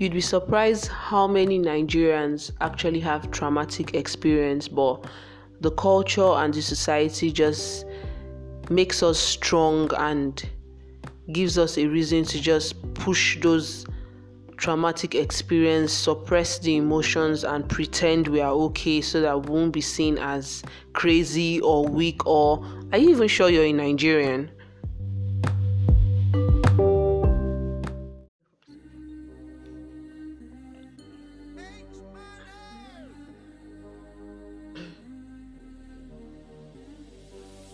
You'd be surprised how many Nigerians actually have traumatic experience, but the culture and the society just makes us strong and gives us a reason to just push those traumatic experience, suppress the emotions and pretend we are okay so that we won't be seen as crazy or weak, or are you even sure you're a Nigerian?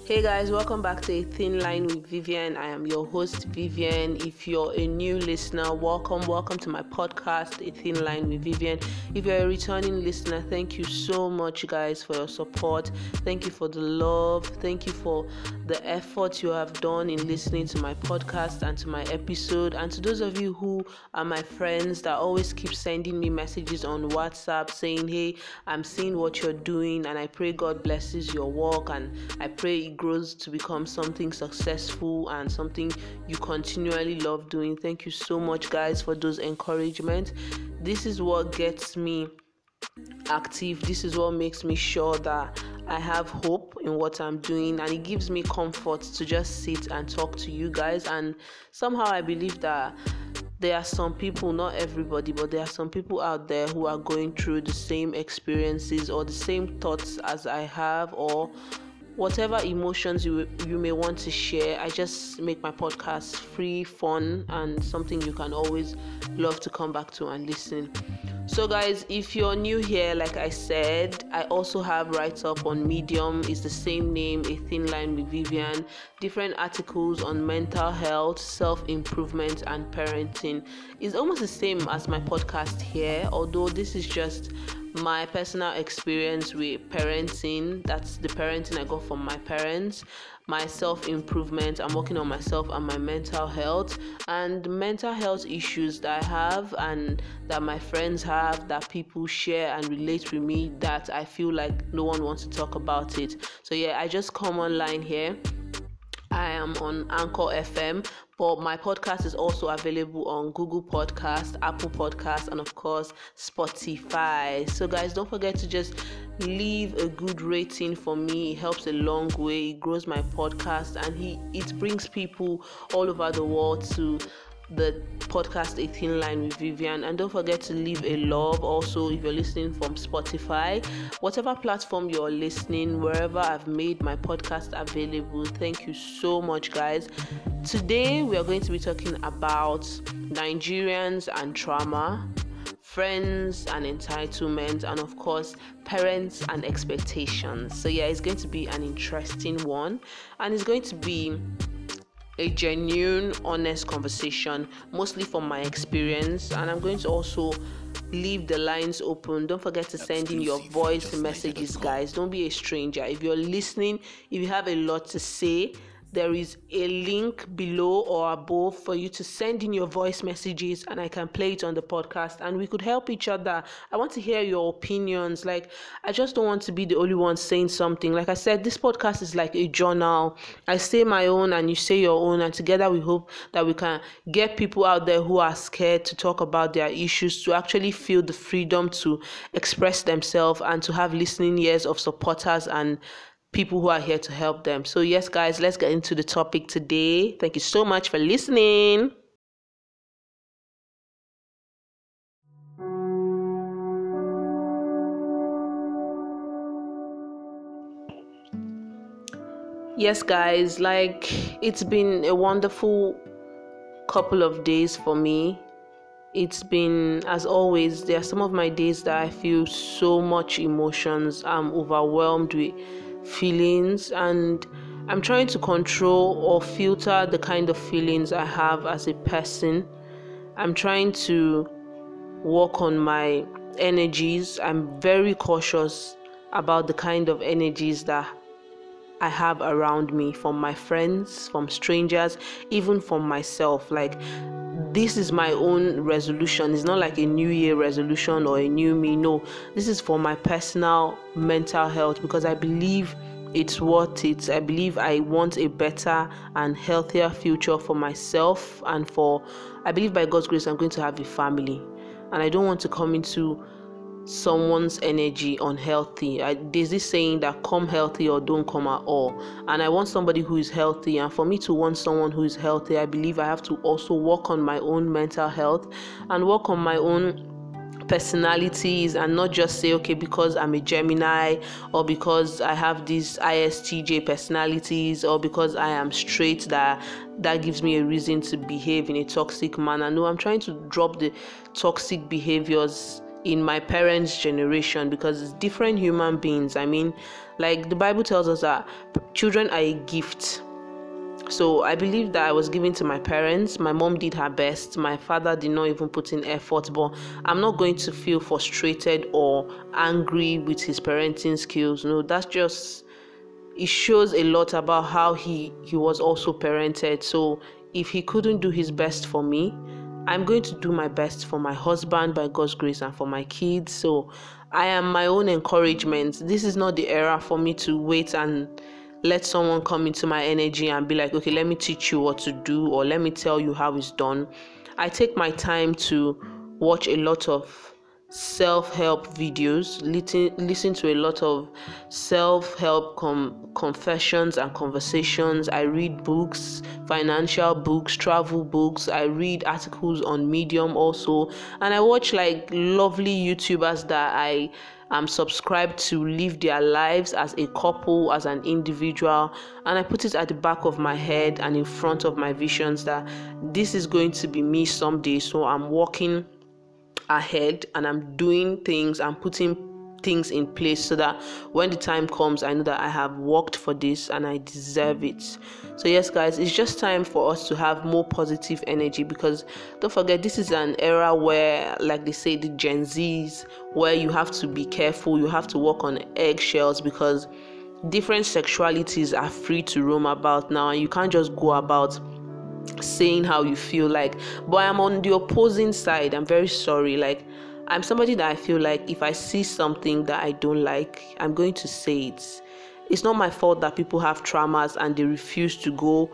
Hey guys, welcome back to A Thin Line with Vivian. I am your host, Vivian. If you're a new listener, welcome to my podcast, A Thin Line with Vivian. If you're a returning listener, thank you so much, guys, for your support. Thank you for the love. Thank you for the effort you have done in listening to my podcast and to my episode. And to those of you who are my friends that always keep sending me messages on WhatsApp saying, hey, I'm seeing what you're doing and I pray God blesses your work and I pray grows to become something successful and something you continually love doing. Thank you so much, guys, for those encouragement. This is what gets me active. This is what makes me sure that I have hope in what I'm doing, and it gives me comfort to just sit and talk to you guys. And somehow I believe that there are some people, not everybody, but there are some people out there who are going through the same experiences or the same thoughts as I have, or whatever emotions you may want to share. I just make my podcast free, fun, and something you can always love to come back to and listen. So guys, if you're new here, like I said, I also have write up on Medium. It's the same name, A Thin Line with Vivian. Different articles on mental health, self-improvement, and parenting. It's almost the same as my podcast here, although this is just my personal experience with parenting. That's the parenting I got from my parents, my self-improvement, I'm working on myself, and my mental health, and mental health issues that I have and that my friends have, that people share and relate with me, that I feel like no one wants to talk about it. So yeah, I just come online here. I am on Anchor FM, but my podcast is also available on Google Podcast, Apple Podcast, and of course Spotify. So guys, don't forget to just leave a good rating for me. It helps a long way. It grows my podcast, and it brings people all over the world to the podcast A Thin Line with Vivian. And don't forget to leave a love also if you're listening from Spotify, whatever platform you're listening, wherever I've made my podcast available. Thank you so much, guys. Today we are going to be talking about Nigerians and trauma, friends and entitlement, and of course parents and expectations. So yeah, it's going to be an interesting one, and it's going to be a genuine, honest conversation, mostly from my experience, and I'm going to also leave the lines open. Don't forget to send in your voice messages, guys. Don't be a stranger. If you're listening, if you have a lot to say, there is a link below or above for you to send in your voice messages, and I can play it on the podcast, and we could help each other. I want to hear your opinions. Like, I just don't want to be the only one saying something. Like I said, this podcast is like a journal. I say my own and you say your own, and together we hope that we can get people out there who are scared to talk about their issues to actually feel the freedom to express themselves and to have listening ears of supporters and people who are here to help them. So yes, guys, let's get into the topic today. Thank you so much for listening. Yes, guys, like, it's been a wonderful couple of days for me. It's been, as always, there are some of my days that I feel so much emotions. I'm overwhelmed with feelings, and I'm trying to control or filter the kind of feelings I have as a person. I'm trying to work on my energies. I'm very cautious about the kind of energies that I have around me, from my friends, from strangers, even from myself. Like, this is my own resolution. It's not like a new year resolution or a new me. No, this is for my personal mental health, because I believe it's worth it. I believe I want a better and healthier future for myself, and I believe by God's grace I'm going to have a family. and I don't want to come into someone's energy unhealthy. There's this saying that come healthy or don't come at all, and I want somebody who is healthy, and for me to want someone who is healthy, I believe I have to also work on my own mental health and work on my own personalities, and not just say, okay, because I'm a Gemini, or because I have these ISTJ personalities, or because I am straight, that gives me a reason to behave in a toxic manner. No, I'm trying to drop the toxic behaviors in my parents' generation, because it's different human beings. I mean, like the Bible tells us that children are a gift. So I believe that I was given to my parents. My mom did her best. My father did not even put in effort, but I'm not going to feel frustrated or angry with his parenting skills. No, that's just, it shows a lot about how he was also parented. So if he couldn't do his best for me, I'm going to do my best for my husband by God's grace and for my kids. So I am my own encouragement. This is not the era for me to wait and let someone come into my energy and be like, okay, let me teach you what to do, or let me tell you how it's done. I take my time to watch a lot of self-help videos, listen to a lot of self-help confessions and conversations. I read books, financial books, travel books. I read articles on Medium also, and I watch like lovely YouTubers that I am subscribed to live their lives as a couple, as an individual, and I put it at the back of my head and in front of my visions that this is going to be me someday. So I'm walking ahead and I'm doing things, I'm putting things in place so that when the time comes, I know that I have worked for this and I deserve it. So yes, guys, it's just time for us to have more positive energy, because don't forget, this is an era where, like they say, the Gen Zs, where you have to be careful, you have to walk on eggshells, because different sexualities are free to roam about now, and you can't just go about saying how you feel like. But I'm on the opposing side. I'm very sorry. Like, I'm somebody that I feel like if I see something that I don't like, I'm going to say it. It's not my fault that people have traumas and they refuse to go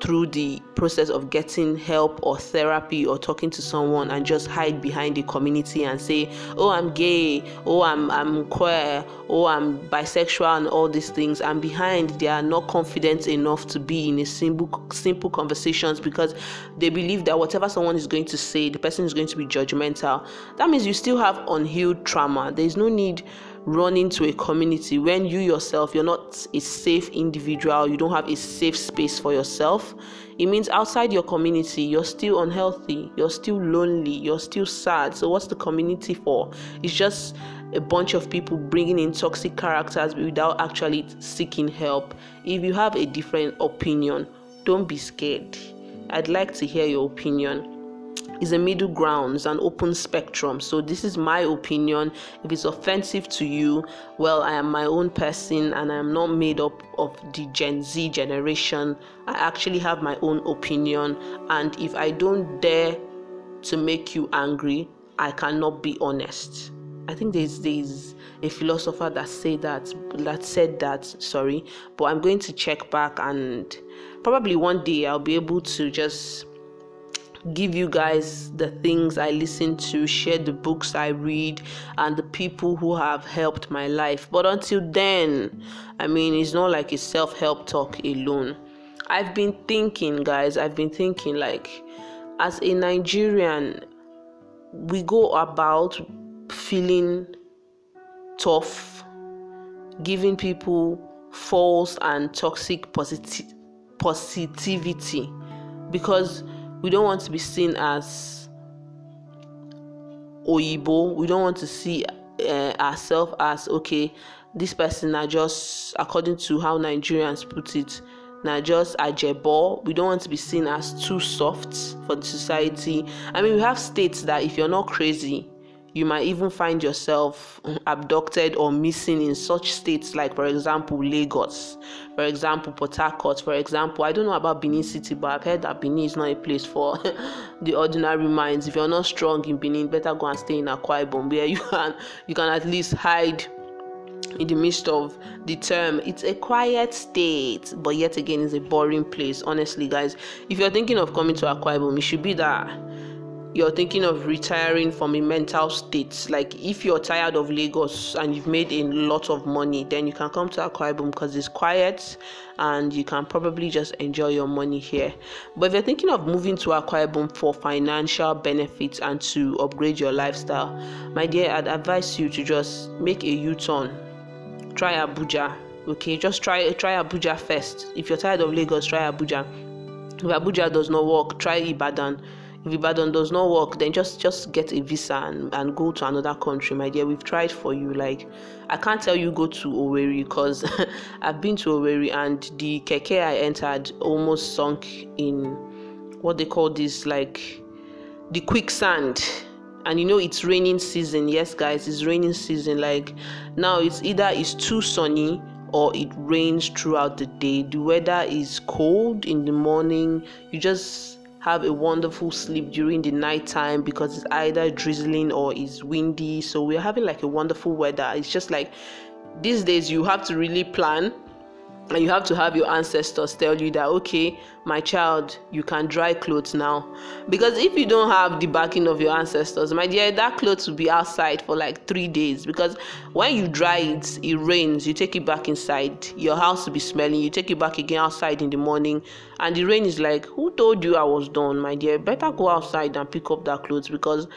through the process of getting help or therapy or talking to someone, and just hide behind the community and say, oh, I'm gay, oh, I'm queer, oh, I'm bisexual, and all these things. And behind, they are not confident enough to be in a simple conversations, because they believe that whatever someone is going to say, the person is going to be judgmental. That means you still have unhealed trauma. There is no need running to a community when you yourself, you're not a safe individual, you don't have a safe space for yourself. It means outside your community, you're still unhealthy, you're still lonely, you're still sad. So what's the community for? It's just a bunch of people bringing in toxic characters without actually seeking help. If you have a different opinion, don't be scared. I'd like to hear your opinion. Is a middle ground, it's an open spectrum. So this is my opinion. If it's offensive to you, well, I am my own person, and I'm not made up of the Gen Z generation. I actually have my own opinion, and if I don't dare to make you angry, I cannot be honest. I think there's a philosopher that said that, but I'm going to check back, and probably one day I'll be able to just give you guys the things I listen to, share the books I read, and the people who have helped my life. But until then, I mean, it's not like a self-help talk alone. I've been thinking, like, as a Nigerian, we go about feeling tough, giving people false and toxic positivity, because we don't want to be seen as Oyibo. We don't want to see ourselves as, okay, this person are just, according to how Nigerians put it, now just ajebo. We don't want to be seen as too soft for the society. I mean, we have states that if you're not crazy, you might even find yourself abducted or missing in such states, like, for example, Lagos, for example, Port Harcourt, for example. I don't know about Benin City, but I've heard that Benin is not a place for the ordinary minds. If you're not strong in Benin, better go and stay in Akwa Ibom, where you can at least hide in the midst of the term. It's a quiet state, but yet again, it's a boring place. Honestly, guys, if you're thinking of coming to Akwa Ibom, it should be that you're thinking of retiring from a mental state. Like, if you're tired of Lagos and you've made a lot of money, then you can come to Akwa Ibom because it's quiet and you can probably just enjoy your money here. But if you're thinking of moving to Akwa Ibom for financial benefits and to upgrade your lifestyle, my dear, I'd advise you to just make a U-turn. Try Abuja, okay? Just try Abuja first. If you're tired of Lagos, try Abuja. If Abuja does not work, try Ibadan. If Ibadan does not work, then just get a visa and go to another country, my dear. We've tried for you. Like, I can't tell you go to Oweri because I've been to Oweri and the keke I entered almost sunk in what they call this, like the quicksand. And you know, it's raining season. Yes, guys, it's raining season. Like, now it's either it's too sunny or it rains throughout the day. The weather is cold in the morning. You just have a wonderful sleep during the night time because it's either drizzling or it's windy. So we're having like a wonderful weather. It's just like these days you have to really plan, and you have to have your ancestors tell you that, okay, my child, you can dry clothes now. Because if you don't have the backing of your ancestors, my dear, that clothes will be outside for like 3 days. Because when you dry it, it rains, you take it back inside, your house will be smelling, you take it back again outside in the morning, and the rain is like, who told you I was done, my dear? Better go outside and pick up that clothes, because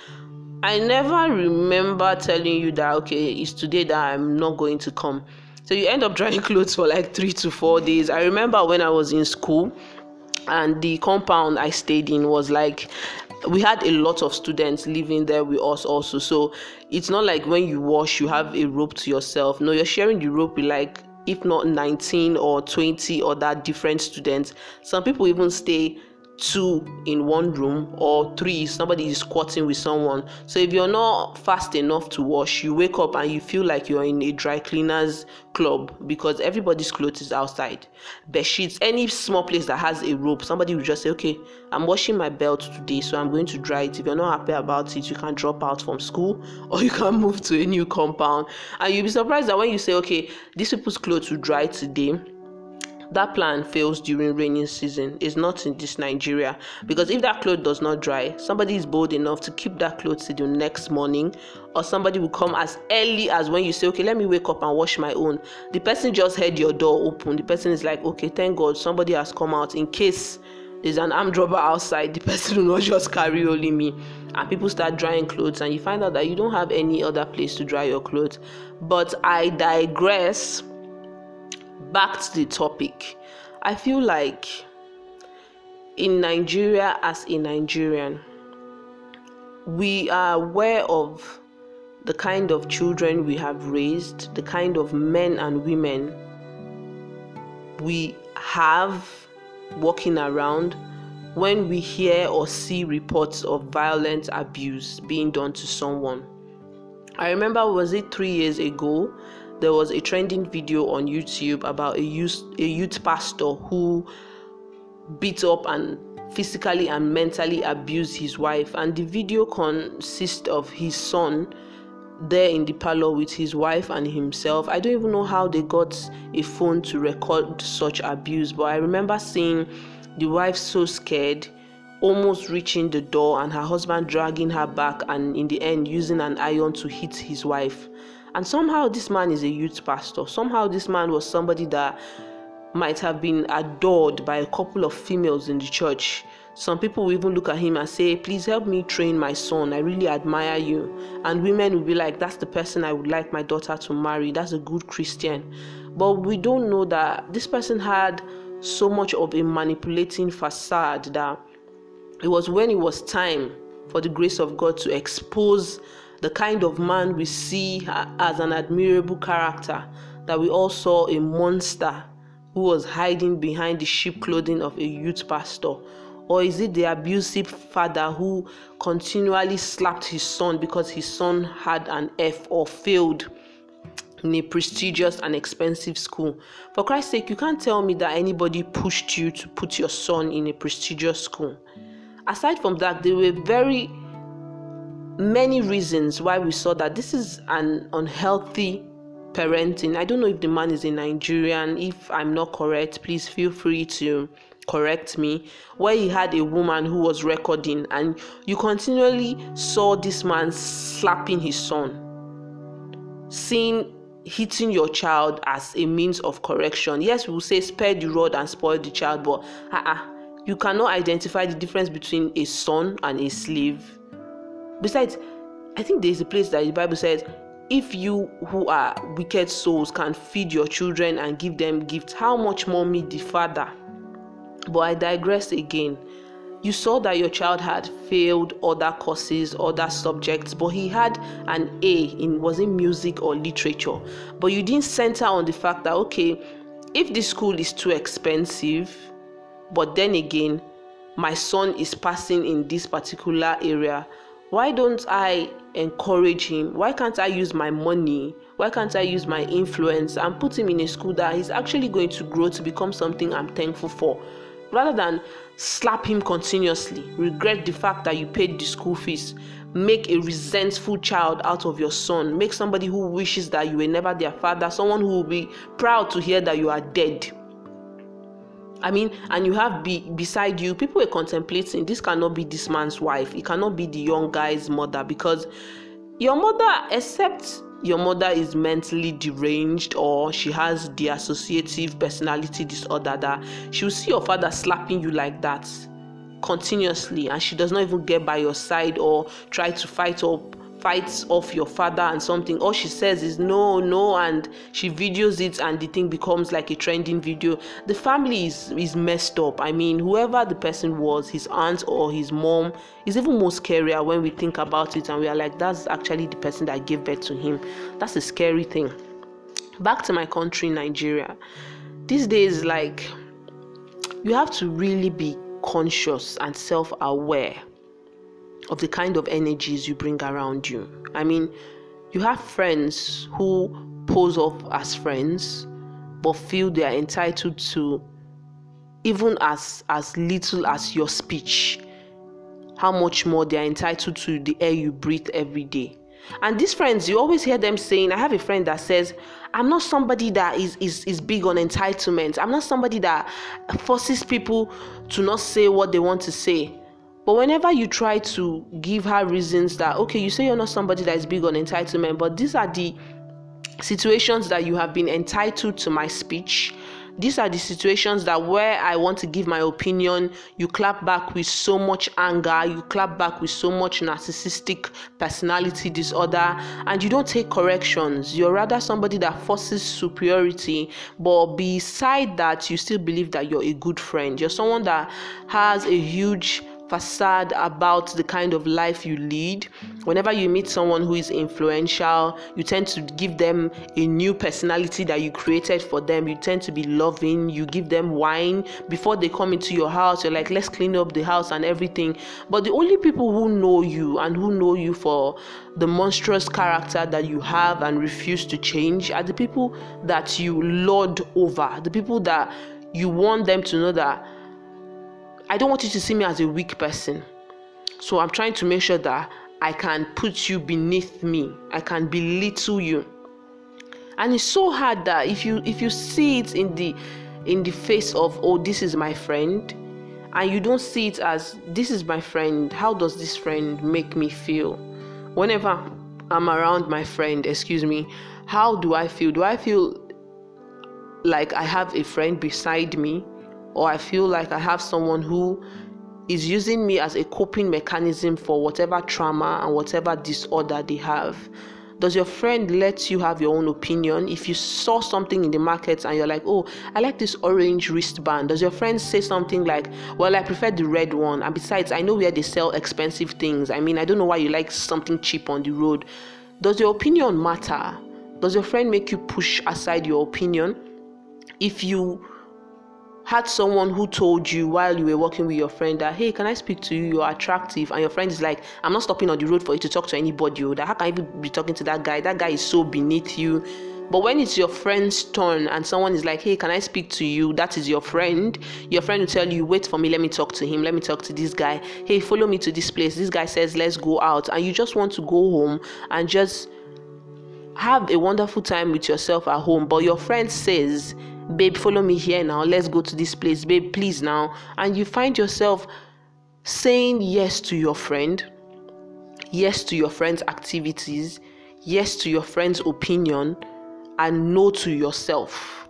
I never remember telling you that, okay, it's today that I'm not going to come. So you end up drying clothes for like 3 to 4 days. I remember when I was in school, and the compound I stayed in was like, we had a lot of students living there with us also. So it's not like when you wash, you have a rope to yourself. No, you're sharing the rope with like, if not 19 or 20 or that different students. Some people even stay 2 in one room, or 3, somebody is squatting with someone. So if you're not fast enough to wash, you wake up and you feel like you're in a dry cleaners club because everybody's clothes is outside. Bed sheets, any small place that has a rope, somebody will just say, okay, I'm washing my belt today, so I'm going to dry it. If you're not happy about it, you can drop out from school or you can move to a new compound. And you'll be surprised that when you say, okay, these people's clothes will dry today, that plan fails during rainy season. It's not in this Nigeria, because if that cloth does not dry, somebody is bold enough to keep that cloth to the next morning, or somebody will come as early as when you say, okay, let me wake up and wash my own. The person just heard your door open. The person is like, okay, thank God somebody has come out. In case there's an armed robber outside, the person will not just carry only me. And people start drying clothes, and you find out that you don't have any other place to dry your clothes. But I digress. Back to the topic. I feel like in Nigeria, as a Nigerian, we are aware of the kind of children we have raised, the kind of men and women we have walking around when we hear or see reports of violent abuse being done to someone. I remember, was it 3 years ago, there was a trending video on YouTube about a youth pastor who beat up and physically and mentally abused his wife. And the video consists of his son there in the parlor with his wife and himself. I don't even know how they got a phone to record such abuse, but I remember seeing the wife so scared, almost reaching the door, and her husband dragging her back, and in the end using an iron to hit his wife. And somehow this man is a youth pastor. Somehow this man was somebody that might have been adored by a couple of females in the church. Some people will even look at him and say, please help me train my son, I really admire you. And women will be like, that's the person I would like my daughter to marry, that's a good Christian. But we don't know that this person had so much of a manipulating facade that it was when it was time for the grace of God to expose the kind of man we see as an admirable character, that we all saw a monster who was hiding behind the sheep clothing of a youth pastor. Or is it the abusive father who continually slapped his son because his son had an F or failed in a prestigious and expensive school? For Christ's sake, you can't tell me that anybody pushed you to put your son in a prestigious school. Aside from that, they were very many reasons why we saw that this is an unhealthy parenting. I don't know if the man is a Nigerian. If I'm not correct, please feel free to correct me, where he had a woman who was recording, and you continually saw this man slapping his son, hitting your child as a means of correction. Yes, we will say spare the rod and spoil the child, but you cannot identify the difference between a son and a slave. Besides, I think there is a place that the Bible says, if you who are wicked souls can feed your children and give them gifts, how much more me the Father? But I digress again. You saw that your child had failed other courses, other subjects, but he had an A in, was it music or literature? But you didn't center on the fact that, okay, if the school is too expensive, but then again, my son is passing in this particular area, why don't I encourage him? Why can't I use my money? Why can't I use my influence and put him in a school that he's actually going to grow to become something I'm thankful for, rather than slap him continuously, regret the fact that you paid the school fees, make a resentful child out of your son, make somebody who wishes that you were never their father, someone who will be proud to hear that you are dead. I mean, and you have beside you, people were contemplating, this cannot be this man's wife. It cannot be the young guy's mother, because your mother, except your mother is mentally deranged or she has the dissociative personality disorder, that she will see your father slapping you like that continuously, and she does not even get by your side or try to fight off your father and something. All she says is no, and she videos it, and the thing becomes like a trending video. The family is messed up. I mean, whoever the person was, his aunt or his mom, is even more scarier when we think about it, and we are like, that's actually the person that gave birth to him. That's a scary thing. Back to my country, Nigeria. These days, like, you have to really be conscious and self-aware of the kind of energies you bring around you. I mean, you have friends who pose off as friends but feel they are entitled to even as little as your speech, how much more they are entitled to the air you breathe every day. And these friends, you always hear them saying, I have a friend that says, I'm not somebody that is big on entitlement. I'm not somebody that forces people to not say what they want to say. But whenever you try to give her reasons that, okay, you say you're not somebody that is big on entitlement, but these are the situations that you have been entitled to my speech. These are the situations that where I want to give my opinion, you clap back with so much anger, you clap back with so much narcissistic personality disorder, and you don't take corrections. You're rather somebody that forces superiority, but beside that, you still believe that you're a good friend. You're someone that has a huge facade about the kind of life you lead. Whenever you meet someone who is influential, you tend to give them a new personality that you created for them. You tend to be loving. You give them wine before they come into your house. You're like, let's clean up the house and everything. But the only people who know you and who know you for the monstrous character that you have and refuse to change are the people that you lord over, the people that you want them to know that I don't want you to see me as a weak person. So I'm trying to make sure that I can put you beneath me. I can belittle you. And it's so hard that if you see it in the face of, oh, this is my friend, and you don't see it as, this is my friend, how does this friend make me feel? Whenever I'm around my friend, how do I feel? Do I feel like I have a friend beside me? Or I feel like I have someone who is using me as a coping mechanism for whatever trauma and whatever disorder they have? Does your friend let you have your own opinion? If you saw something in the market and you're like, oh, I like this orange wristband, does your friend say something like, well, I prefer the red one, and besides, I know where they sell expensive things. I mean, I don't know why you like something cheap on the road. Does your opinion matter? Does your friend make you push aside your opinion? If you had someone who told you while you were walking with your friend that, hey, can I speak to you? You're attractive. And your friend is like, I'm not stopping on the road for you to talk to anybody. How can I even be talking to that guy? That guy is so beneath you. But when it's your friend's turn and someone is like, hey, can I speak to you? That is your friend will tell you, wait for me, let me talk to him, let me talk to this guy, hey, follow me to this place, this guy says let's go out, and you just want to go home and just have a wonderful time with yourself at home, but your friend says, babe, follow me here now, let's go to this place, babe, please now, and you find yourself saying yes to your friend, yes to your friend's activities, yes to your friend's opinion, and no to yourself,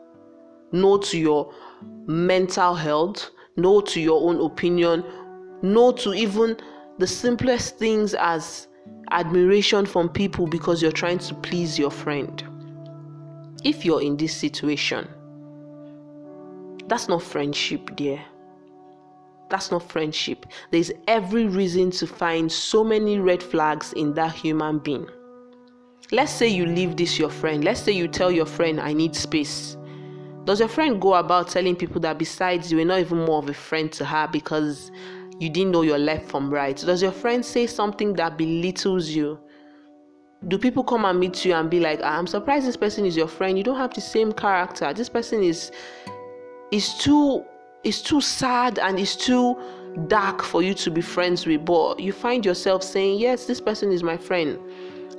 no to your mental health, no to your own opinion, no to even the simplest things as admiration from people, because you're trying to please your friend. If you're in this situation, that's not friendship, dear. That's not friendship. There's every reason to find so many red flags in that human being. Let's say you leave this your friend. Let's say you tell your friend, I need space. Does your friend go about telling people that besides, you were not even more of a friend to her because you didn't know your left from right? Does your friend say something that belittles you? Do people come and meet you and be like, I'm surprised this person is your friend. You don't have the same character. This person is too sad and is too dark for you to be friends with. But you find yourself saying, yes, this person is my friend.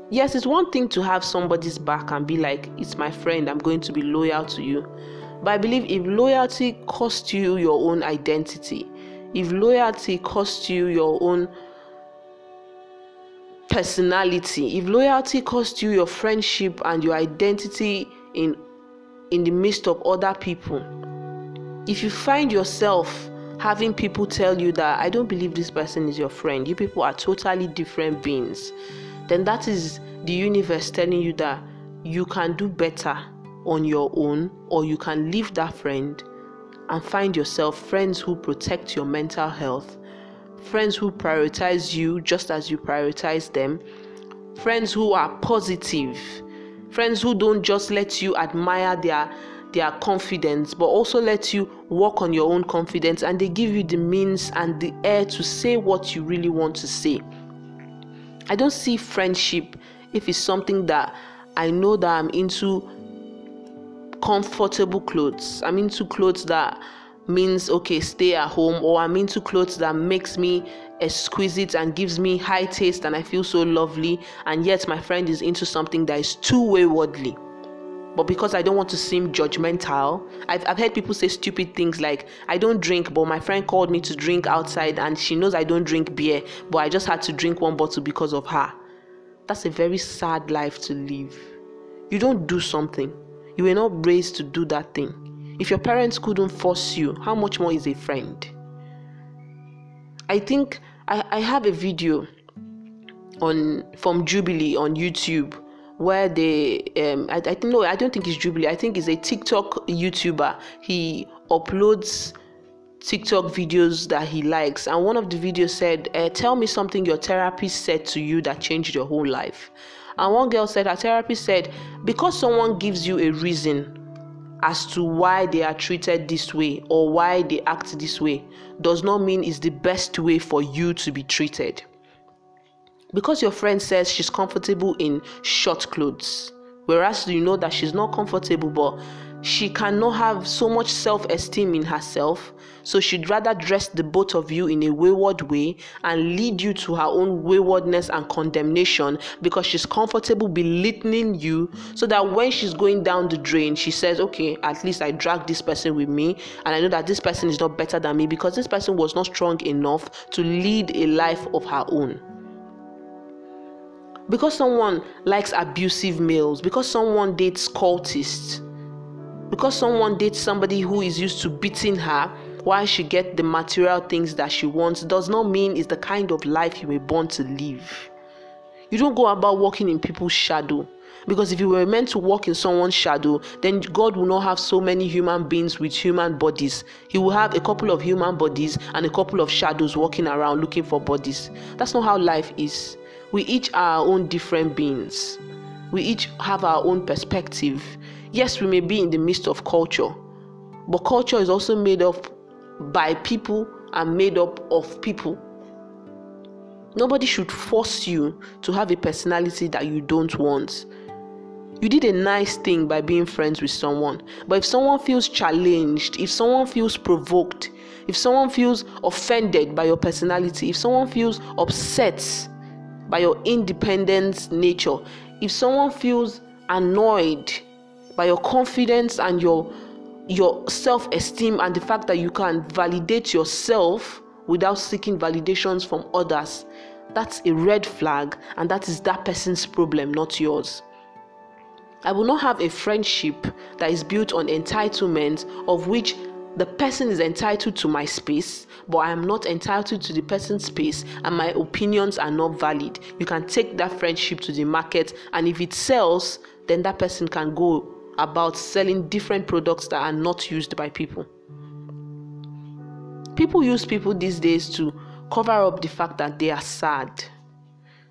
Yes, it's one thing to have somebody's back and be like, it's my friend, I'm going to be loyal to you. But I believe if loyalty costs you your own identity, if loyalty costs you your own personality, if loyalty costs you your friendship and your identity in the midst of other people, if you find yourself having people tell you that, I don't believe this person is your friend, you people are totally different beings, then that is the universe telling you that you can do better on your own, or you can leave that friend and find yourself friends who protect your mental health, friends who prioritize you just as you prioritize them, friends who are positive, friends who don't just let you admire their confidence, but also let you work on your own confidence, and they give you the means and the air to say what you really want to say. I don't see friendship if it's something that I know that I'm into comfortable clothes. I'm into clothes that means, okay, stay at home, or I'm into clothes that makes me exquisite and gives me high taste and I feel so lovely, and yet my friend is into something that is too waywardly. But because I don't want to seem judgmental, I've heard people say stupid things like, I don't drink, but my friend called me to drink outside and she knows I don't drink beer, but I just had to drink one bottle because of her. That's a very sad life to live. You don't do something. You were not raised to do that thing. If your parents couldn't force you, how much more is a friend? I think I have a video from Jubilee on YouTube, where they I don't think it's Jubilee, I think it's a TikTok YouTuber. He uploads TikTok videos that he likes, and one of the videos said, tell me something your therapist said to you that changed your whole life. And one girl said her therapist said, because someone gives you a reason as to why they are treated this way or why they act this way, does not mean it's the best way for you to be treated. Because your friend says she's comfortable in short clothes, whereas you know that she's not comfortable, but she cannot have so much self-esteem in herself, so she'd rather dress the both of you in a wayward way and lead you to her own waywardness and condemnation, because she's comfortable belittling you, so that when she's going down the drain, she says, okay, at least I dragged this person with me, and I know that this person is not better than me because this person was not strong enough to lead a life of her own. Because someone likes abusive males, because someone dates cultists, because someone dates somebody who is used to beating her while she gets the material things that she wants, does not mean it's the kind of life you were born to live. You don't go about walking in people's shadow, because if you were meant to walk in someone's shadow, then God will not have so many human beings with human bodies. He will have a couple of human bodies and a couple of shadows walking around looking for bodies. That's not how life is. We each are our own different beings. We each have our own perspective. Yes, we may be in the midst of culture, but culture is also made up by people and made up of people. Nobody should force you to have a personality that you don't want. You did a nice thing by being friends with someone, but if someone feels challenged, if someone feels provoked, if someone feels offended by your personality, if someone feels upset by your independent nature, if someone feels annoyed by your confidence and your self-esteem and the fact that you can validate yourself without seeking validations from others, that's a red flag, and that is that person's problem, not yours. I will not have a friendship that is built on entitlement, of which the person is entitled to my space, but I am not entitled to the person's space, and my opinions are not valid. You can take that friendship to the market, and if it sells, then that person can go about selling different products that are not used by people. People use people these days to cover up the fact that they are sad.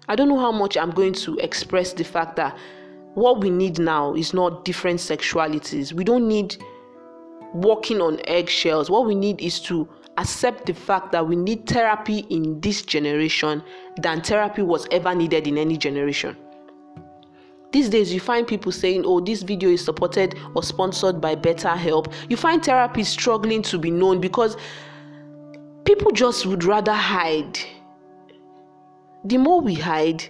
I don't know how much I'm going to express the fact that what we need now is not different sexualities. We don't need walking on eggshells. What we need is to accept the fact that we need therapy in this generation than therapy was ever needed in any generation. These days, you find people saying, oh, this video is supported or sponsored by BetterHelp. You find therapy struggling to be known because people just would rather hide. The more we hide,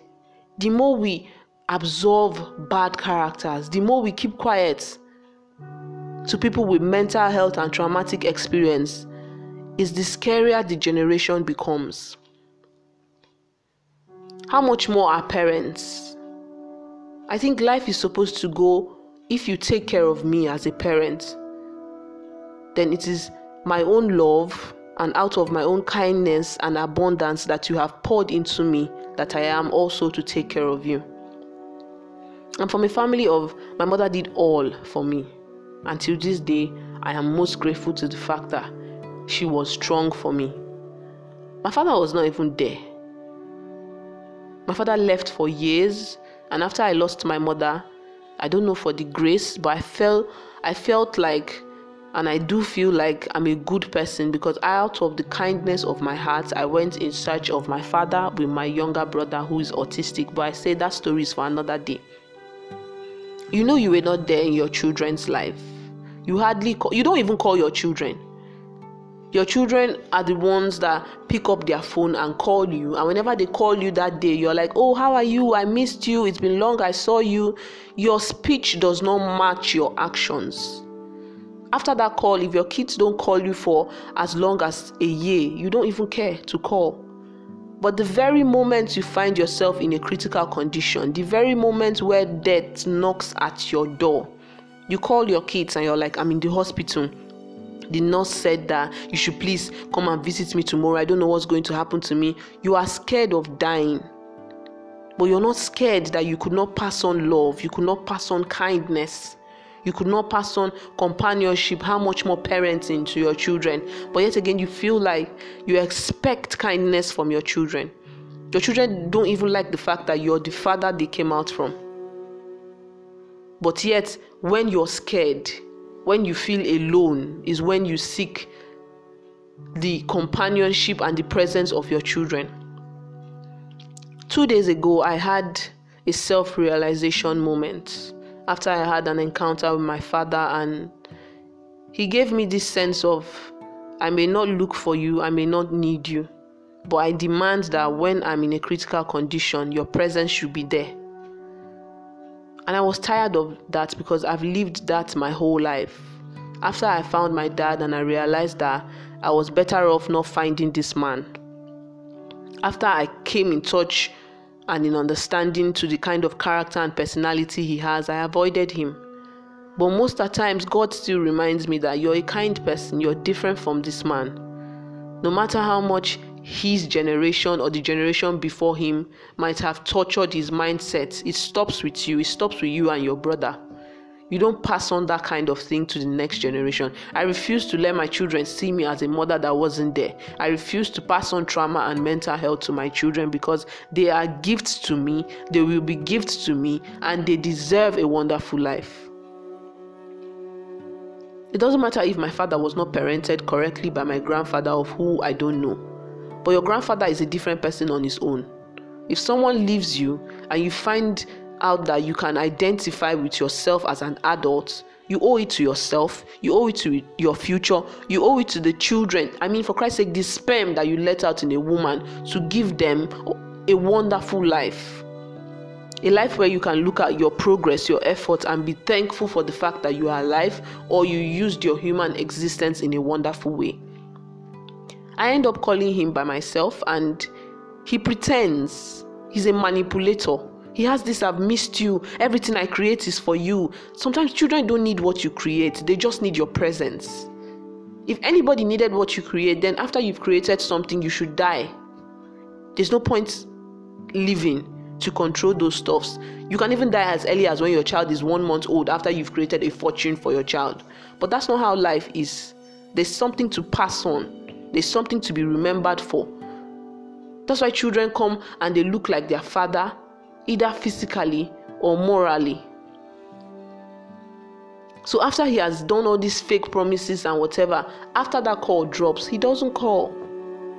the more we absorb bad characters, the more we keep quiet to people with mental health and traumatic experience, is the scarier the generation becomes. How much more are parents? I think life is supposed to go, if you take care of me as a parent, then it is my own love and out of my own kindness and abundance that you have poured into me that I am also to take care of you. I'm from a family of, my mother did all for me. Until this day, I am most grateful to the fact that she was strong for me. My father was not even there. My father left for years. And after I lost my mother, I don't know for the grace, but I felt like, and I do feel like, I'm a good person because out of the kindness of my heart, I went in search of my father with my younger brother who is autistic. But I say that story is for another day. You know you were not there in your children's life. You you don't even call your children. Your children are the ones that pick up their phone and call you. And whenever they call you that day, you're like, oh, how are you? I missed you. It's been long. I saw you. Your speech does not match your actions. After that call, if your kids don't call you for as long as a year, you don't even care to call. But the very moment you find yourself in a critical condition, the very moment where death knocks at your door, you call your kids and you're like, I'm in the hospital. The nurse said that you should please come and visit me tomorrow. I don't know what's going to happen to me. You are scared of dying. But you're not scared that you could not pass on love. You could not pass on kindness. You could not pass on companionship. How much more parenting to your children. But yet again, you feel like you expect kindness from your children. Your children don't even like the fact that you're the father they came out from. But yet, when you're scared, when you feel alone, is when you seek the companionship and the presence of your children. 2 days ago, I had a self-realization moment after I had an encounter with my father, and he gave me this sense of, I may not look for you, I may not need you, but I demand that when I'm in a critical condition, your presence should be there. And I was tired of that because I've lived that my whole life. After I found my dad and I realized that I was better off not finding this man. After I came in touch and in understanding to the kind of character and personality he has, I avoided him. But most of the times, God still reminds me that you're a kind person, you're different from this man. No matter how much his generation or the generation before him might have tortured his mindset, it stops with you. It stops with you and your brother. You don't pass on that kind of thing to the next generation. I refuse to let my children see me as a mother that wasn't there. I refuse to pass on trauma and mental health to my children because they are gifts to me. They will be gifts to me, and they deserve a wonderful life. It doesn't matter if my father was not parented correctly by my grandfather, of who I don't know. But your grandfather is a different person on his own. If someone leaves you and you find out that you can identify with yourself as an adult, you owe it to yourself, you owe it to your future, you owe it to the children. I mean, for Christ's sake, the sperm that you let out in a woman, to give them a wonderful life. A life where you can look at your progress, your efforts, and be thankful for the fact that you are alive or you used your human existence in a wonderful way. I end up calling him by myself, and he pretends. He's a manipulator. He has this, I've missed you. Everything I create is for you. Sometimes children don't need what you create. They just need your presence. If anybody needed what you create, then after you've created something, you should die. There's no point living to control those stuffs. You can even die as early as when your child is 1 month old after you've created a fortune for your child. But that's not how life is. There's something to pass on. There's something to be remembered for. That's why children come and they look like their father, either physically or morally. So after he has done all these fake promises and whatever, after that call drops, he doesn't call.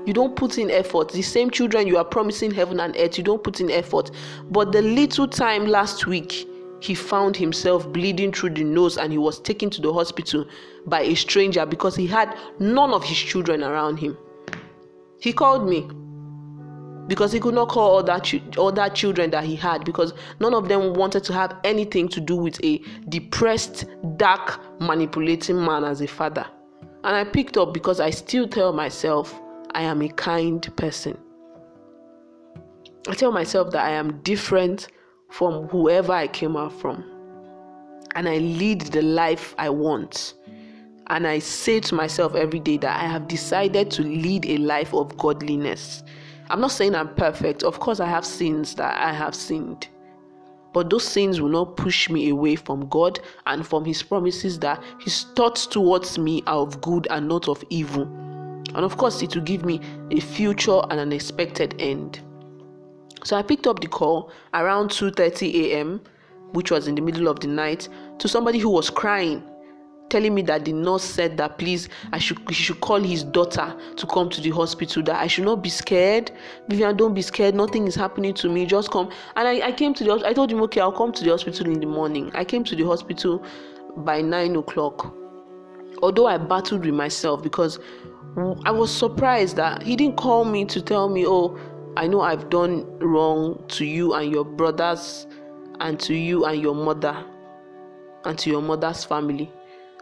You don't put in effort. The same children you are promising heaven and earth, you don't put in effort. But the little time last week, he found himself bleeding through the nose and he was taken to the hospital by a stranger because he had none of his children around him. He called me because he could not call all that children that he had, because none of them wanted to have anything to do with a depressed, dark, manipulating man as a father. And I picked up because I still tell myself I am a kind person. I tell myself that I am different from whoever I came out from. And I lead the life I want. And I say to myself every day that I have decided to lead a life of godliness. I'm not saying I'm perfect. Of course, I have sins that I have sinned. But those sins will not push me away from God and from His promises that His thoughts towards me are of good and not of evil. And of course, it will give me a future and an expected end. So I picked up the call around 2:30 a.m., which was in the middle of the night, to somebody who was crying, telling me that the nurse said that please, he should call his daughter to come to the hospital, that I should not be scared. Vivian, don't be scared. Nothing is happening to me. Just come. And I came to the hospital. I told him, okay, I'll come to the hospital in the morning. I came to the hospital by 9 o'clock. Although I battled with myself because I was surprised that he didn't call me to tell me, oh, I know I've done wrong to you and your brothers and to you and your mother and to your mother's family.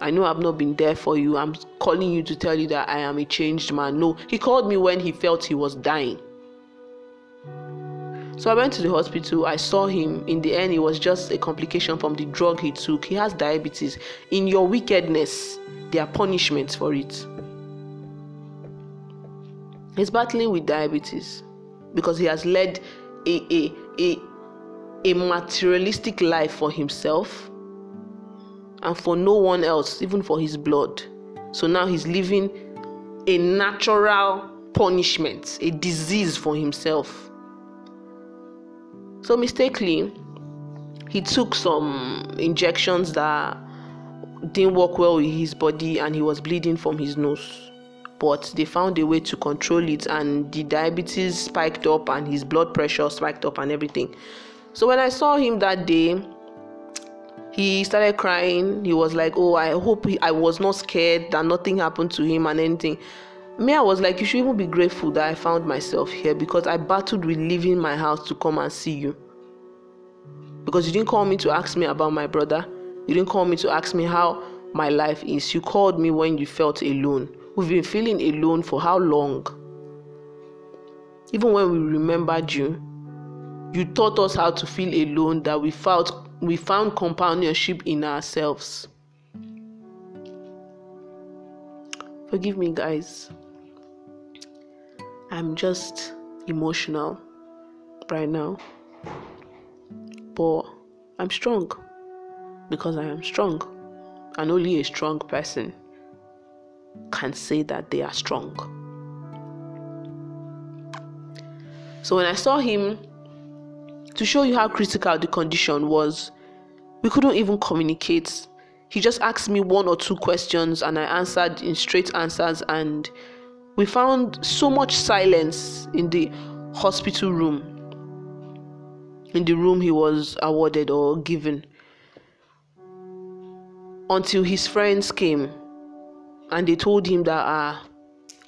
I know I've not been there for you. I'm calling you to tell you that I am a changed man. No, he called me when he felt he was dying. So I went to the hospital. I saw him. In the end, it was just a complication from the drug he took. He has diabetes. In your wickedness, there are punishments for it. He's battling with diabetes because he has led a materialistic life for himself and for no one else, even for his blood. So now he's living a natural punishment, a disease for himself. So mistakenly, he took some injections that didn't work well with his body and he was bleeding from his nose. But they found a way to control it, and the diabetes spiked up and his blood pressure spiked up and everything. So when I saw him that day, he started crying. He was like, oh, I hope I was not scared, that nothing happened to him and anything. Me, I was like, you should even be grateful that I found myself here, because I battled with leaving my house to come and see you. Because you didn't call me to ask me about my brother. You didn't call me to ask me how my life is. You called me when you felt alone. We've been feeling alone for how long? Even when we remembered you, you taught us how to feel alone, that we found companionship in ourselves. Forgive me, guys. I'm just emotional right now. But I'm strong, because I am strong, and only a strong person can say that they are strong. So when I saw him, to show you how critical the condition was, we couldn't even communicate. He just asked me one or two questions and I answered in straight answers, and we found so much silence in the hospital room, in the room he was awarded or given, until his friends came. And they told him that,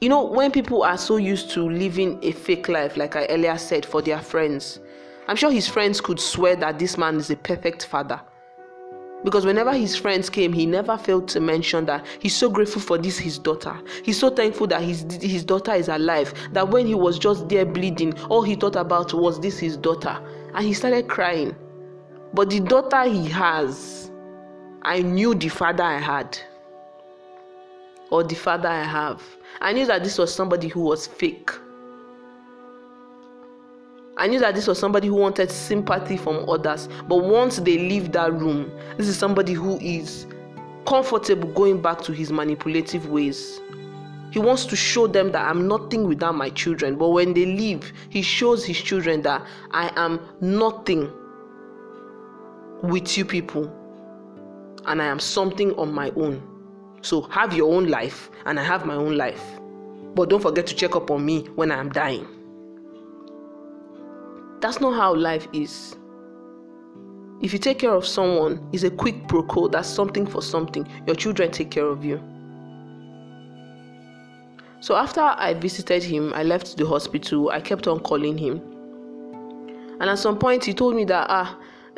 when people are so used to living a fake life, like I earlier said, for their friends, I'm sure his friends could swear that this man is a perfect father, because whenever his friends came, he never failed to mention that he's so grateful for this, his daughter. He's so thankful that his daughter is alive, that when he was just there bleeding, all he thought about was this, his daughter. And he started crying. But the daughter he has, I knew the father I had, or the father I have. I knew that this was somebody who was fake. I knew that this was somebody who wanted sympathy from others, but once they leave that room, this is somebody who is comfortable going back to his manipulative ways. He wants to show them that I'm nothing without my children, but when they leave, he shows his children that I am nothing with you people, and I am something on my own. So have your own life, and I have my own life, but don't forget to check up on me when I am dying. That's not how life is. If you take care of someone, it's a quid pro quo. That's something for something. Your children take care of you. So after I visited him, I left the hospital. I kept on calling him. And at some point, he told me that,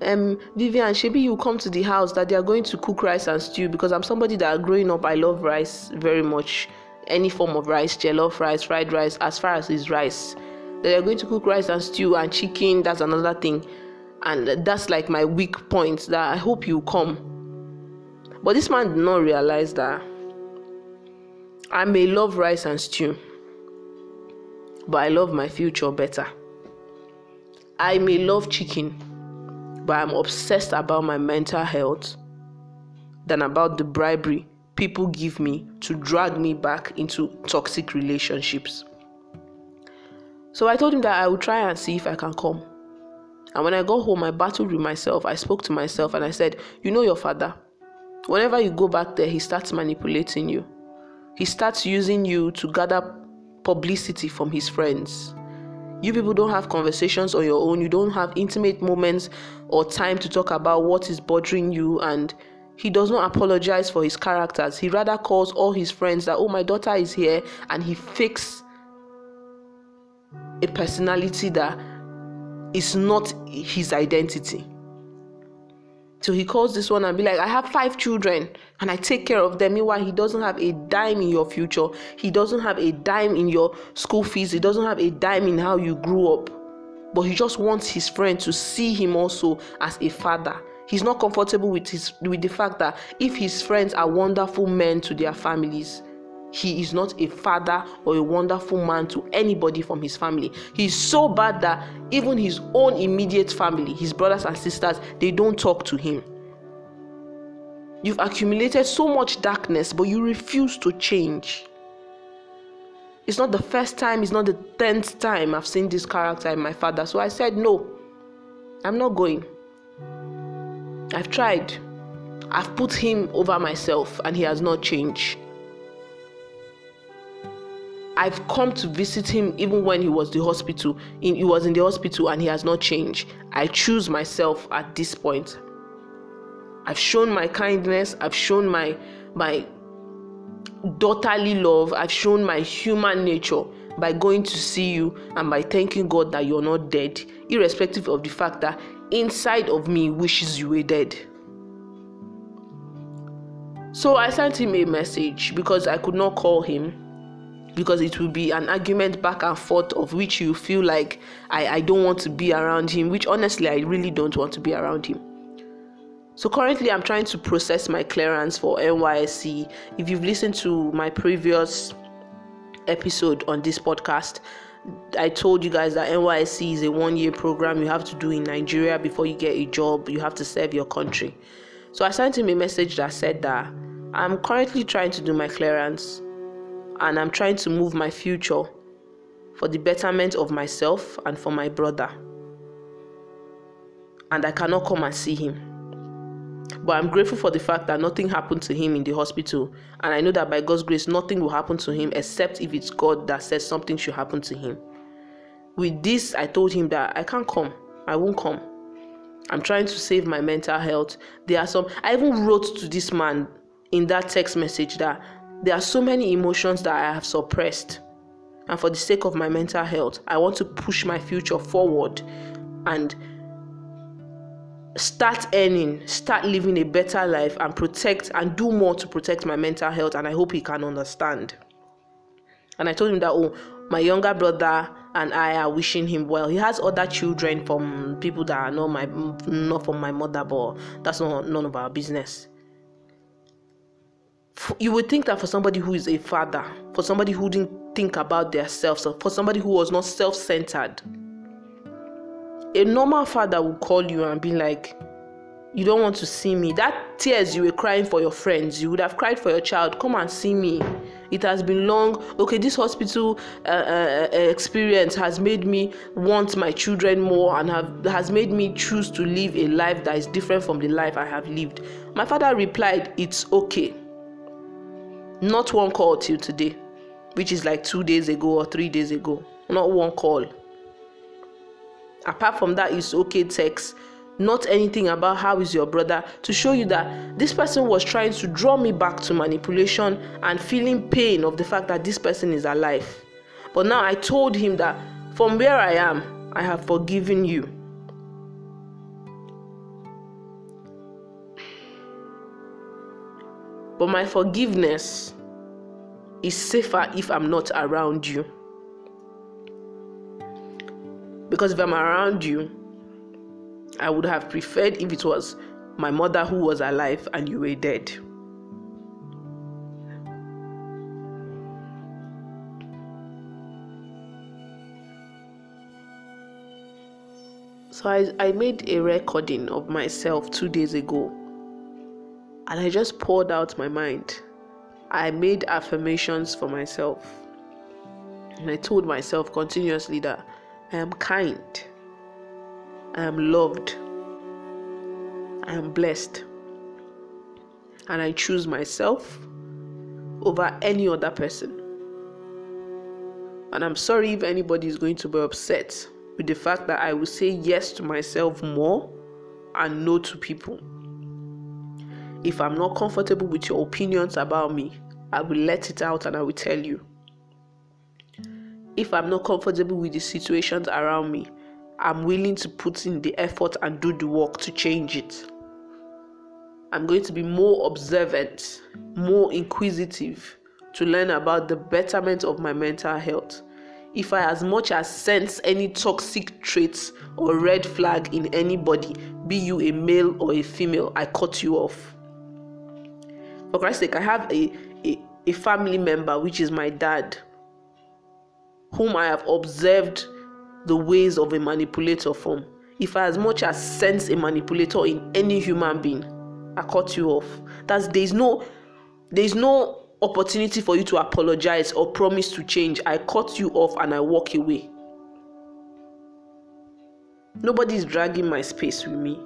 Vivian, shebi you come to the house, that they are going to cook rice and stew, because I'm somebody that growing up, I love rice very much. Any form of rice, jollof rice, fried rice, as far as it's rice. They are going to cook rice and stew and chicken. That's another thing, and that's like my weak point, that I hope you come. But this man did not realize that I may love rice and stew, but I love my future better. I may love chicken, but I'm obsessed about my mental health than about the bribery people give me to drag me back into toxic relationships. So I told him that I would try and see if I can come. And when I got home, I battled with myself. I spoke to myself and I said, you know your father. Whenever you go back there, he starts manipulating you. He starts using you to gather publicity from his friends. You people don't have conversations on your own. You don't have intimate moments or time to talk about what is bothering you. And he does not apologize for his characters. He rather calls all his friends that, oh, my daughter is here, and he fakes a personality that is not his identity. So he calls this one and be like, I have 5 children and I take care of them. Meanwhile, he doesn't have a dime in your future. He doesn't have a dime in your school fees. He doesn't have a dime in how you grew up. But he just wants his friend to see him also as a father. He's not comfortable with the fact that if his friends are wonderful men to their families, he is not a father or a wonderful man to anybody from his family. He's so bad that even his own immediate family, his brothers and sisters, they don't talk to him. You've accumulated so much darkness, but you refuse to change. It's not the first time, it's not the 10th time I've seen this character in my father. So I said, no, I'm not going. I've tried. I've put him over myself and he has not changed. I've come to visit him even when he was in the hospital, and he has not changed. I choose myself at this point. I've shown my kindness. I've shown my daughterly love. I've shown my human nature by going to see you and by thanking God that you're not dead, irrespective of the fact that inside of me wishes you were dead. So I sent him a message because I could not call him, because it will be an argument back and forth, of which you feel like I don't want to be around him, which honestly I really don't want to be around him. So currently I'm trying to process my clearance for NYSC. If you've listened to my previous episode on this podcast, I told you guys that NYSC is a 1-year program you have to do in Nigeria before you get a job. You have to serve your country. So I sent him a message that said that I'm currently trying to do my clearance, and I'm trying to move my future for the betterment of myself and for my brother. And I cannot come and see him. But I'm grateful for the fact that nothing happened to him in the hospital. And I know that by God's grace, nothing will happen to him, except if it's God that says something should happen to him. With this, I told him that I can't come. I won't come. I'm trying to save my mental health. I even wrote to this man in that text message that there are so many emotions that I have suppressed, and for the sake of my mental health, I want to push my future forward and start earning, start living a better life, and protect and do more to protect my mental health. And I hope he can understand. And I told him that, oh, my younger brother and I are wishing him well. He has other children from people that are not from my mother, but that's none of our business. You would think that for somebody who is a father, for somebody who didn't think about themselves, for somebody who was not self-centered, a normal father will call you and be like, you don't want to see me. That tears you were crying for your friends, you would have cried for your child. Come and see me. It has been long. Okay, this hospital experience has made me want my children more and has made me choose to live a life that is different from the life I have lived. My father replied, it's okay. Not one call till today, which is like 2 days ago or 3 days ago. Not one call. Apart from that, it's okay text. Not anything about how is your brother, to show you that this person was trying to draw me back to manipulation and feeling pain of the fact that this person is alive. But now I told him that from where I am, I have forgiven you. But my forgiveness is safer if I'm not around you. Because if I'm around you, I would have preferred if it was my mother who was alive and you were dead. So I made a recording of myself 2 days ago, and I just poured out my mind. I made affirmations for myself, and I told myself continuously that I am kind, I am loved, I am blessed, and I choose myself over any other person. And I'm sorry if anybody is going to be upset with the fact that I will say yes to myself more and no to people. If I'm not comfortable with your opinions about me, I will let it out and I will tell you. If I'm not comfortable with the situations around me, I'm willing to put in the effort and do the work to change it. I'm going to be more observant, more inquisitive, to learn about the betterment of my mental health. If I as much as sense any toxic traits or red flag in anybody, be you a male or a female, I cut you off. For Christ's sake, I have a family member, which is my dad, whom I have observed the ways of a manipulator from. If I as much as sense a manipulator in any human being, I cut you off. There's no opportunity for you to apologize or promise to change. I cut you off and I walk away. Nobody's dragging my space with me.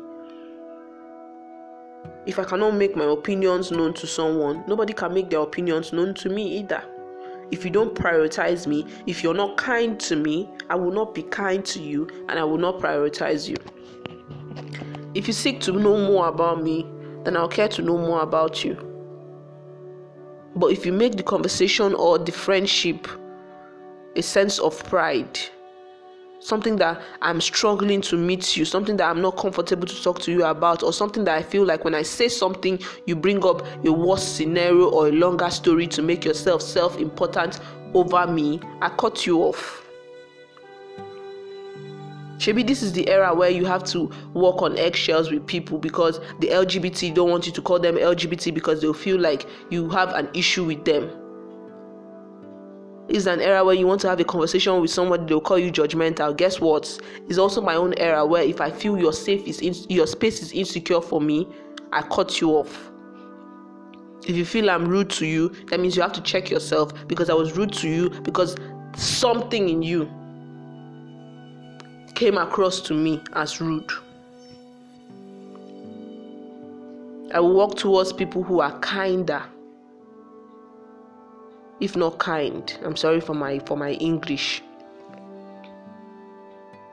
If I cannot make my opinions known to someone, nobody can make their opinions known to me either. If you don't prioritize me, if you're not kind to me, I will not be kind to you, and I will not prioritize you. If you seek to know more about me, then I'll care to know more about you. But if you make the conversation or the friendship a sense of pride, something that I'm struggling to meet you, something that I'm not comfortable to talk to you about, or something that I feel like when I say something, you bring up a worse scenario or a longer story to make yourself self-important over me, I cut you off. Shebi, this is the era where you have to walk on eggshells with people, because the LGBT don't want you to call them LGBT because they'll feel like you have an issue with them. It's an era where you want to have a conversation with somebody, they'll call you judgmental. Guess what? It's also my own era where if I feel your space is insecure for me, I cut you off. If you feel I'm rude to you, that means you have to check yourself, because I was rude to you because something in you came across to me as rude. I will walk towards people who are kinder, if not kind. I'm sorry for my English.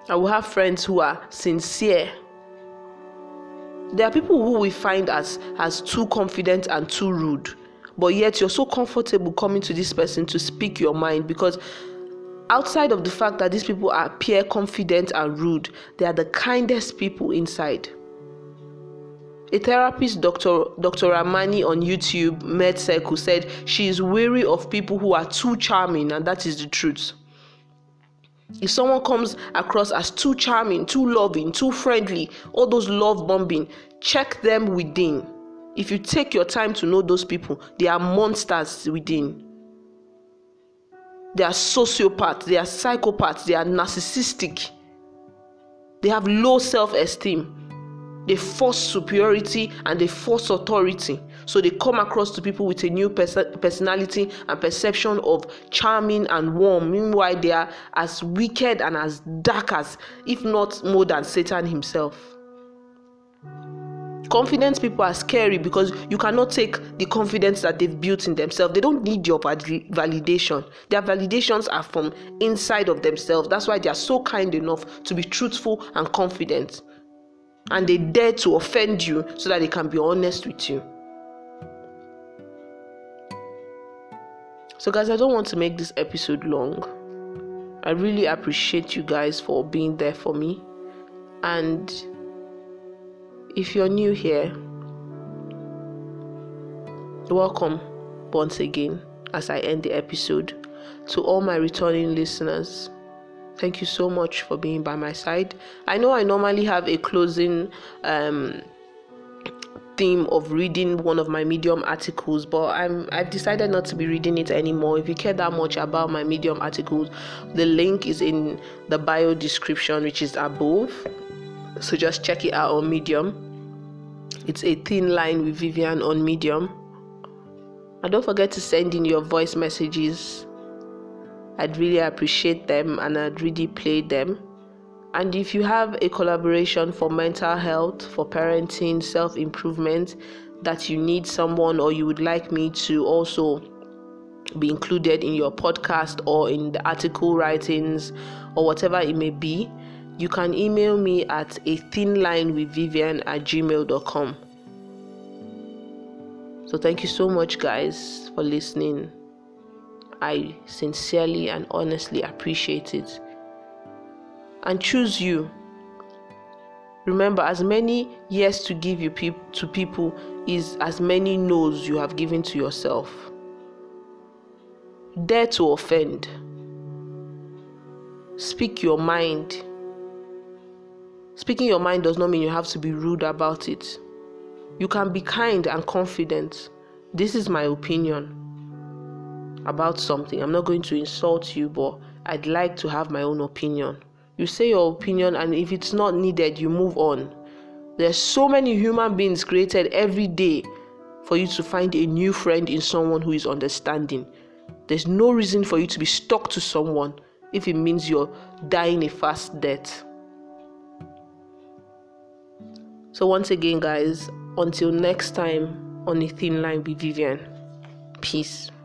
I will have friends who are sincere. There are people who we find as too confident and too rude, but yet you're so comfortable coming to this person to speak your mind, because Outside of the fact that these people appear confident and rude, they are the kindest people inside. A therapist, Dr. Ramani on YouTube, MedCircle, said she is wary of people who are too charming, and that is the truth. If someone comes across as too charming, too loving, too friendly, all those love bombing, check them within. If you take your time to know those people, they are monsters within. They are sociopaths, they are psychopaths, they are narcissistic. They have low self-esteem. They force superiority and they force authority. So they come across to people with a new personality and perception of charming and warm. Meanwhile, they are as wicked and as dark as, if not more than, Satan himself. Confident people are scary because you cannot take the confidence that they've built in themselves. They don't need your validation. Their validations are from inside of themselves. That's why they are so kind enough to be truthful and confident. And they dare to offend you so that they can be honest with you. So guys, I don't want to make this episode long. I really appreciate you guys for being there for me. And if you're new here, welcome once again as I end the episode. To all my returning listeners, thank you so much for being by my side. I know I normally have a closing theme of reading one of my Medium articles, but I've decided not to be reading it anymore. If you care that much about my Medium articles, the link is in the bio description, which is above. So just check it out on Medium. It's A Thin Line with Vivian on Medium. And don't forget to send in your voice messages. I'd really appreciate them and I'd really play them. And if you have a collaboration for mental health, for parenting, self-improvement, that you need someone or you would like me to also be included in your podcast or in the article writings or whatever it may be, you can email me at athinlinewithvivian@gmail.com. So thank you so much, guys, for listening. I sincerely and honestly appreciate it. And choose you. Remember, as many yes to give you to people is as many no's you have given to yourself. Dare to offend. Speak your mind. Speaking your mind does not mean you have to be rude about it. You can be kind and confident. This is my opinion about something. I'm not going to insult you, but I'd like to have my own opinion. You say your opinion, and if it's not needed, you move on. There's so many human beings created every day for you to find a new friend in someone who is understanding. There's no reason for you to be stuck to someone if it means you're dying a fast death. So once again, guys, until next time on A Thin Line with Vivian. Peace.